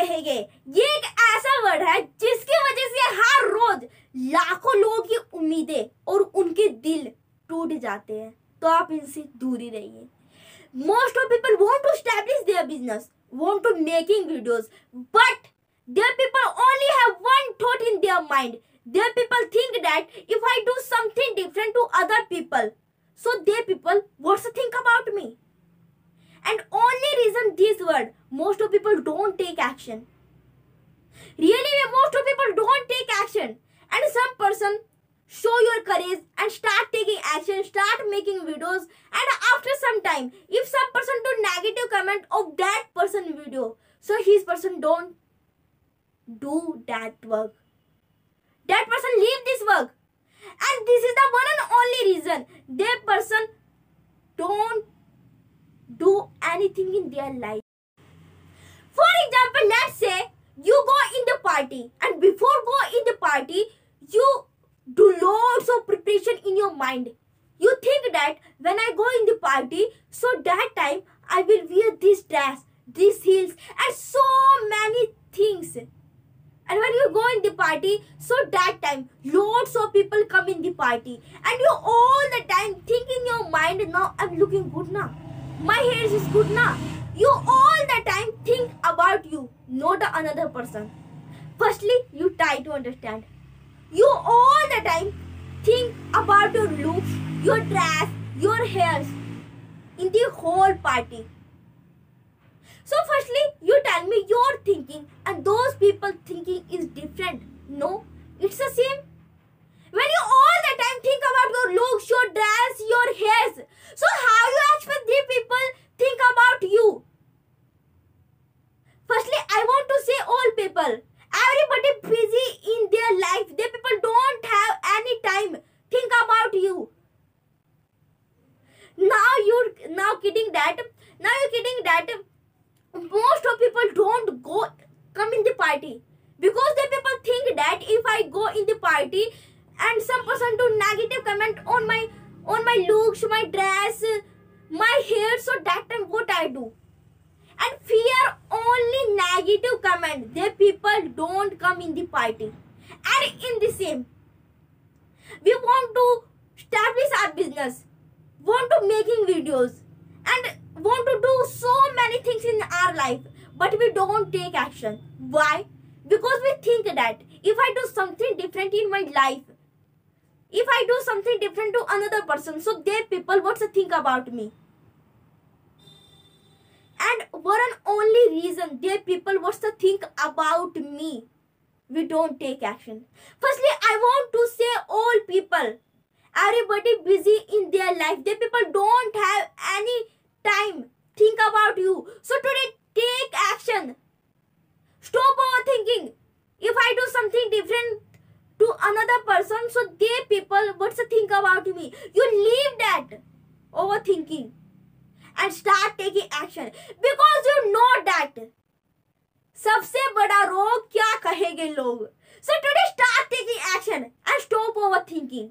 कहेंगे। ये एक ऐसा वर्ड है जिसकी वजह से हर रोज लाखों लोगों की उम्मीदें और उनके दिल टूट जाते हैं, तो आप इनसे दूर ही रहिए। Most of people want to establish their business, want to making videos, but their people only have one thought in their mind. Their people think that if I do something different to other people, so they people what's to think about me, and only reason this word most of people don't take action. Really most of people don't take action, and some person show your courage and start taking action, start making videos, and after some time if some person do negative comment of that person video, so his person don't do that work, that person leave this work, and this is the one and only reason they person don't do anything in their life. For example, let's say you go in the party, and before go in the party you do lots of preparation in your mind. You think that when I go in the party, so that time I will wear this dress, these heels, and so many things. And when you go in the party, so that time lots of people come in the party, and you all the time think in your mind, now I'm looking good, na, my hair is good, na. You all the time think about you, not the another person. Firstly, you try to understand. You all the time think about your looks, your dress, your hairs in the whole party. So firstly, you tell me your thinking and those people thinking is different. No, it's the same. When you all the time think about your looks, your dress, your hairs, so how you expect the people think about you? Firstly, I want to say all people, everybody busy in their life. The people don't have any time think about you. Now you're kidding that. Most of people don't go come in the party because the people think that if I go in the party and some person do negative comment on my looks, my dress, my hair, so that time what I do? And fear only negative comment, the people don't come in the party. And in the same, we want to establish our business, want to making videos, and want to do so many things in our life, but we don't take action. Why? Because we think that if I do something different in my life, if I do something different to another person, so they people what's to think about me. And one and only reason they people what's to think about me, we don't take action. Firstly, I want to say all people, everybody busy in their life. They people don't have any time think about you. So today take action. Stop overthinking. If I do something different to another person, so they people what's to think about me. You leave that overthinking and start taking action, because you know that सबसे बड़ा रोग क्या कहेंगे लोग. So today start taking action and stop overthinking.